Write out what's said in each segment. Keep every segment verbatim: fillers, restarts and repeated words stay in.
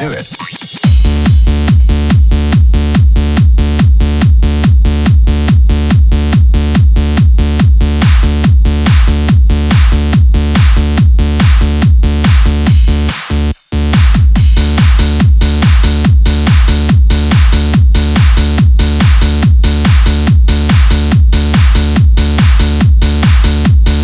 do it. And make this body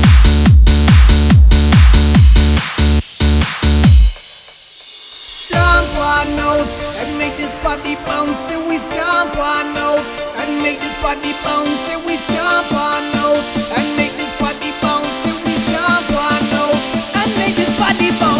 bounce, and we stomp on notes. And make this body bounce, and we stomp on notes. And make this body bounce, and we stomp on notes. And make this body bounce,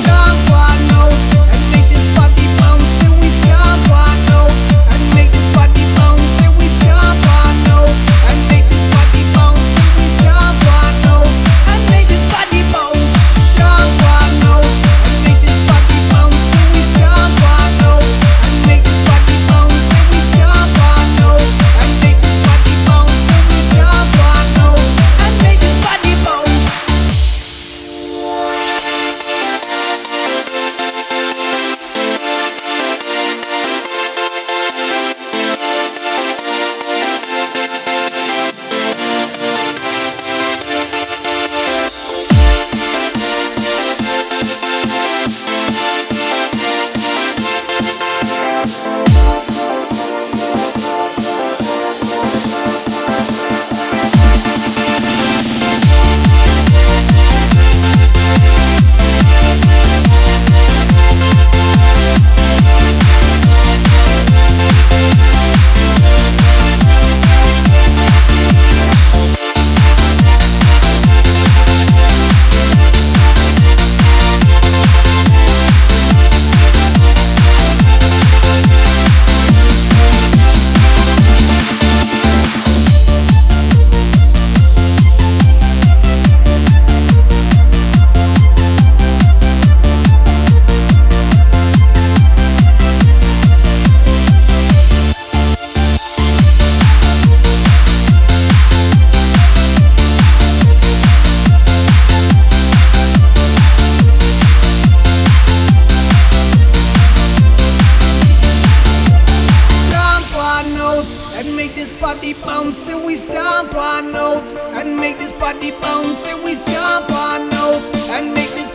stomp on notes. And make this body bounce, and we stomp on notes. And make this body bounce, and we stomp on notes. And make this body bounce, and we stomp on notes. And make this body bounce, stomp on notes. And make this body bounce, and we stomp on notes. And make this body bounce, and we stomp on notes. And make this